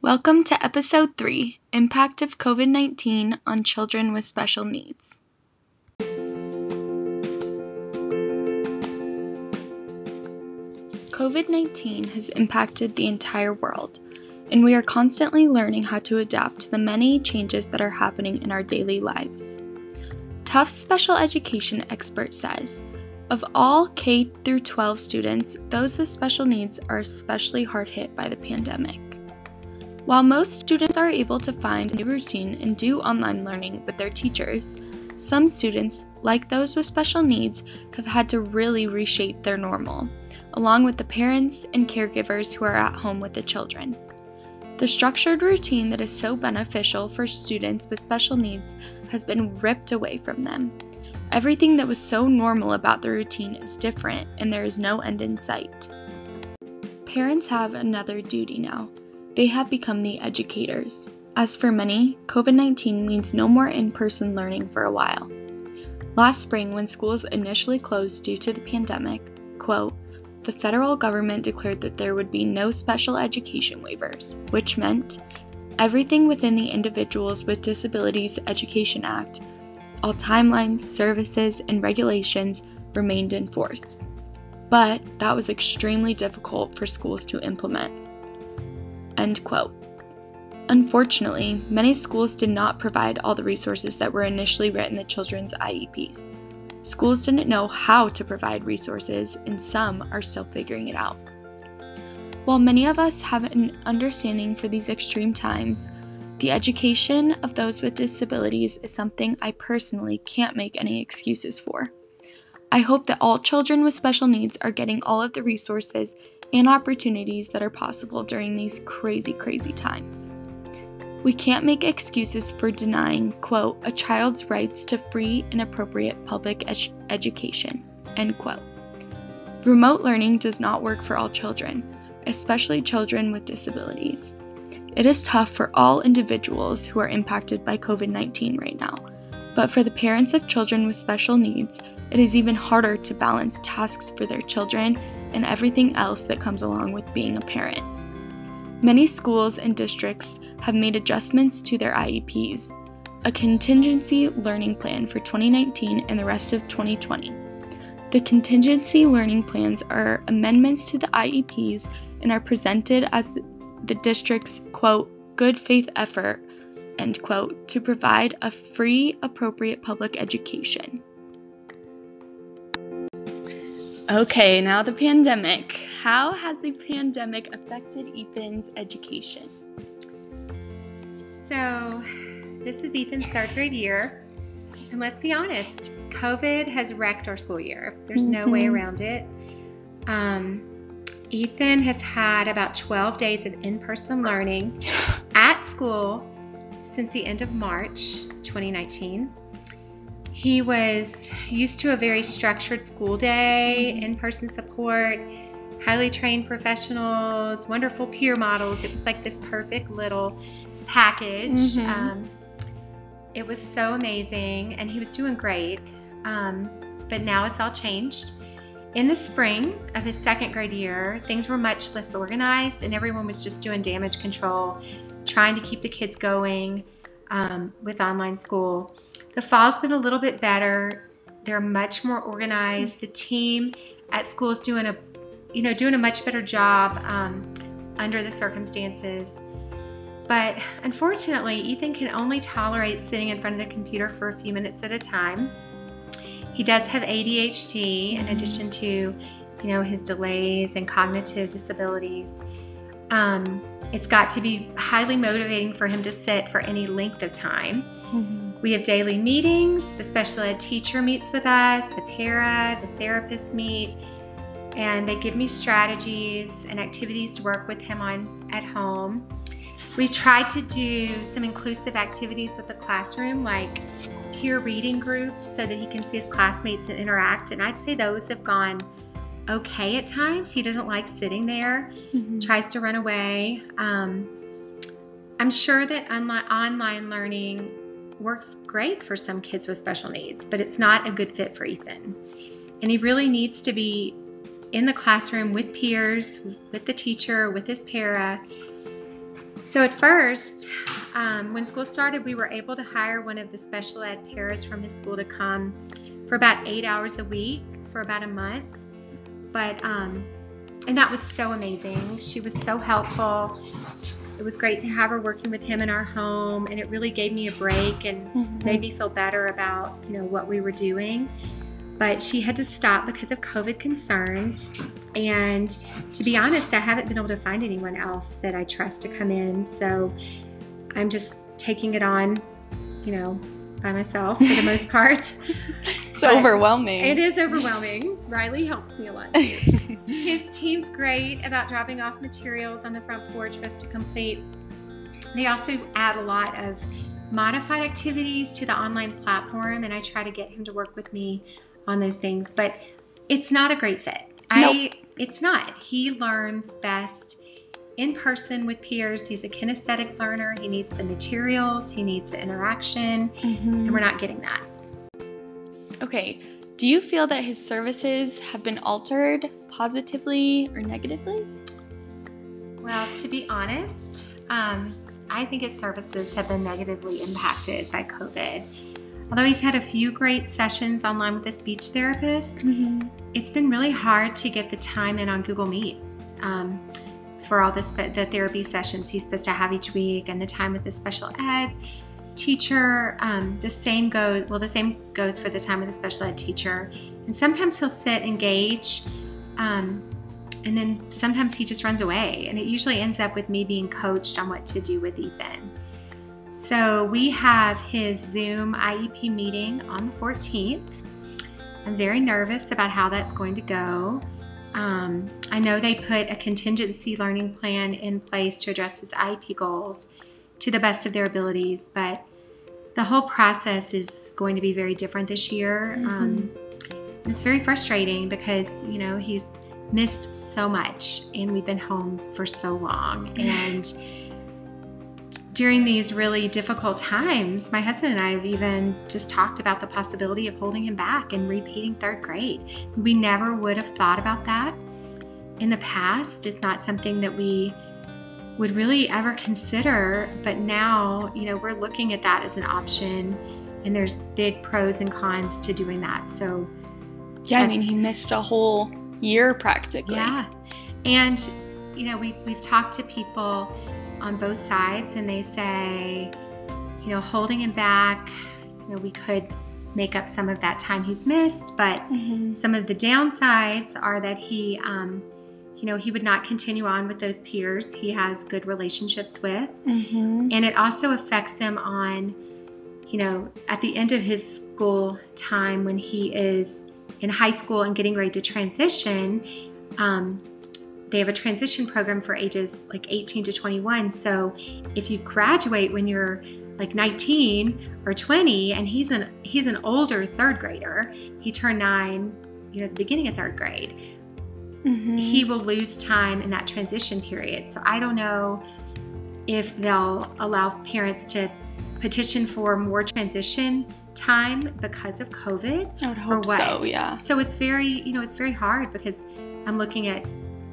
Welcome to Episode 3, Impact of COVID-19 on Children with Special Needs. COVID-19 has impacted the entire world, and we are constantly learning how to adapt to the many changes that are happening in our daily lives. Tufts special education expert says, of all K-12 students, those with special needs are especially hard hit by the pandemic. While most students are able to find a new routine and do online learning with their teachers, some students, like those with special needs, have had to really reshape their normal, along with the parents and caregivers who are at home with the children. The structured routine that is so beneficial for students with special needs has been ripped away from them. Everything that was so normal about the routine is different, and there is no end in sight. Parents have another duty now. They have become the educators. As for many, COVID-19 means no more in-person learning for a while. Last spring, when schools initially closed due to the pandemic, quote, the federal government declared that there would be no special education waivers, which meant everything within the Individuals with Disabilities Education Act, all timelines, services, and regulations remained in force. But that was extremely difficult for schools to implement. End quote. Unfortunately, many schools did not provide all the resources that were initially written in the children's IEPs. Schools didn't know how to provide resources, and some are still figuring it out. While many of us have an understanding for these extreme times, the education of those with disabilities is something I personally can't make any excuses for. I hope that all children with special needs are getting all of the resources and opportunities that are possible during these crazy, crazy times. We can't make excuses for denying, quote, a child's rights to free and appropriate public education, end quote. Remote learning does not work for all children, especially children with disabilities. It is tough for all individuals who are impacted by COVID-19 right now, but for the parents of children with special needs, it is even harder to balance tasks for their children and everything else that comes along with being a parent. Many schools and districts have made adjustments to their IEPs, a contingency learning plan for 2019 and the rest of 2020. The contingency learning plans are amendments to the IEPs and are presented as the district's, quote, good faith effort, end quote, to provide a free, appropriate public education. Okay, now the pandemic. How has the pandemic affected Ethan's education? So, this is Ethan's third grade year, and let's be honest, COVID has wrecked our school year. There's no way around it. Ethan has had about 12 days of in-person learning at school since the end of March 2019. He was used to a very structured school day, in-person support, highly trained professionals, wonderful peer models. It was like this perfect little package. It was so amazing, and he was doing great, but now it's all changed. In the spring of his second grade year, things were much less organized, and everyone was just doing damage control, trying to keep the kids going with online school. The fall's been a little bit better. They're much more organized. The team at school is doing a much better job under the circumstances. But unfortunately, Ethan can only tolerate sitting in front of the computer for a few minutes at a time. He does have ADHD in addition to, his delays and cognitive disabilities. It's got to be highly motivating for him to sit for any length of time. We have daily meetings. The special ed teacher meets with us, the para, the therapists meet, and they give me strategies and activities to work with him on at home. We tried to do some inclusive activities with the classroom, like peer reading groups, so that he can see his classmates and interact, and I'd say those have gone okay at times. He doesn't like sitting there, tries to run away. I'm sure that online learning works great for some kids with special needs, but it's not a good fit for Ethan. And he really needs to be in the classroom with peers, with the teacher, with his para. So at first, when school started, we were able to hire one of the special ed paras from his school to come for about 8 hours a week for about a month. But, and that was so amazing. She was so helpful. It was great to have her working with him in our home, and it really gave me a break and made me feel better about, you know, what we were doing. But she had to stop because of COVID concerns. And to be honest, I haven't been able to find anyone else that I trust to come in. So I'm just taking it on, you know, by myself for the most part. It's overwhelming. It is overwhelming. Riley helps me a lot. His team's great about dropping off materials on the front porch for us to complete. They also add a lot of modified activities to the online platform, and I try to get him to work with me on those things, but it's not a great fit. It's not. He learns best in person with peers. He's a kinesthetic learner. He needs the materials. He needs the interaction, and we're not getting that. Okay. Do you feel that his services have been altered positively or negatively? Well, to be honest, I think his services have been negatively impacted by COVID. Although he's had a few great sessions online with a speech therapist, it's been really hard to get the time in on Google Meet for all this, the therapy sessions he's supposed to have each week and the time with the special ed teacher. The same goes for the time with the special ed teacher. And sometimes he'll sit, engage, and then sometimes he just runs away. And it usually ends up with me being coached on what to do with Ethan. So we have his Zoom IEP meeting on the 14th. I'm very nervous about how that's going to go. I know they put a contingency learning plan in place to address his IEP goals to the best of their abilities, but the whole process is going to be very different this year. It's very frustrating because, you know, he's missed so much and we've been home for so long. And during these really difficult times, my husband and I have even just talked about the possibility of holding him back and repeating third grade. We never would have thought about that in the past. It's not something that we would really ever consider, but now, you know, we're looking at that as an option, and there's big pros and cons to doing that. So yeah, I mean, he missed a whole year practically. Yeah. And, you know, we've talked to people on both sides, and they say, you know, holding him back, you know, we could make up some of that time he's missed, but some of the downsides are that he, you know, he would not continue on with those peers he has good relationships with. And it also affects him on, you know, at the end of his school time when he is in high school and getting ready to transition. They have a transition program for ages like 18 to 21. So if you graduate when you're like 19 or 20, and he's an older third grader, he turned 9, you know, at the beginning of third grade, he will lose time in that transition period. So I don't know if they'll allow parents to petition for more transition time because of COVID. I would hope so, yeah. So it's very, you know, it's very hard because I'm looking at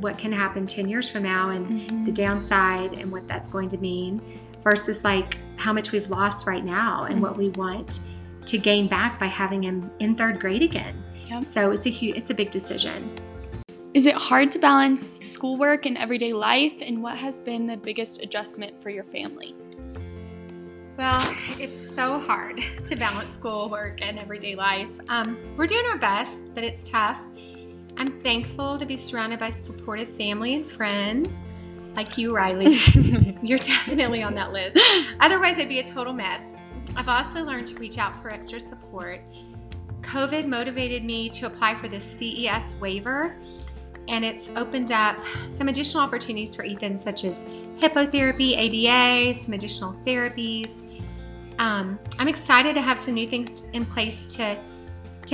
what can happen 10 years from now and the downside and what that's going to mean versus like how much we've lost right now and what we want to gain back by having him in third grade again. Yep. So it's a big decision. Is it hard to balance schoolwork and everyday life, and what has been the biggest adjustment for your family? Well, it's so hard to balance schoolwork and everyday life. We're doing our best, but it's tough. I'm thankful to be surrounded by supportive family and friends like you, Riley. You're definitely on that list. Otherwise, I'd be a total mess. I've also learned to reach out for extra support. COVID motivated me to apply for the CES waiver, and it's opened up some additional opportunities for Ethan, such as hippotherapy, ABA, some additional therapies. I'm excited to have some new things in place to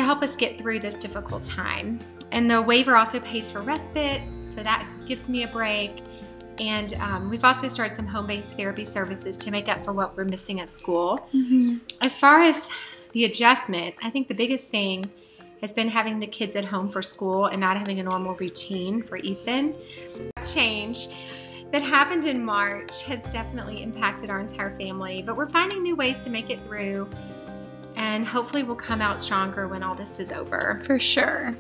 help us get through this difficult time. And the waiver also pays for respite, so that gives me a break. And we've also started some home-based therapy services to make up for what we're missing at school. As far as the adjustment, I think the biggest thing has been having the kids at home for school and not having a normal routine for Ethan. Change that happened in March has definitely impacted our entire family, but we're finding new ways to make it through, and hopefully we'll come out stronger when all this is over. For sure.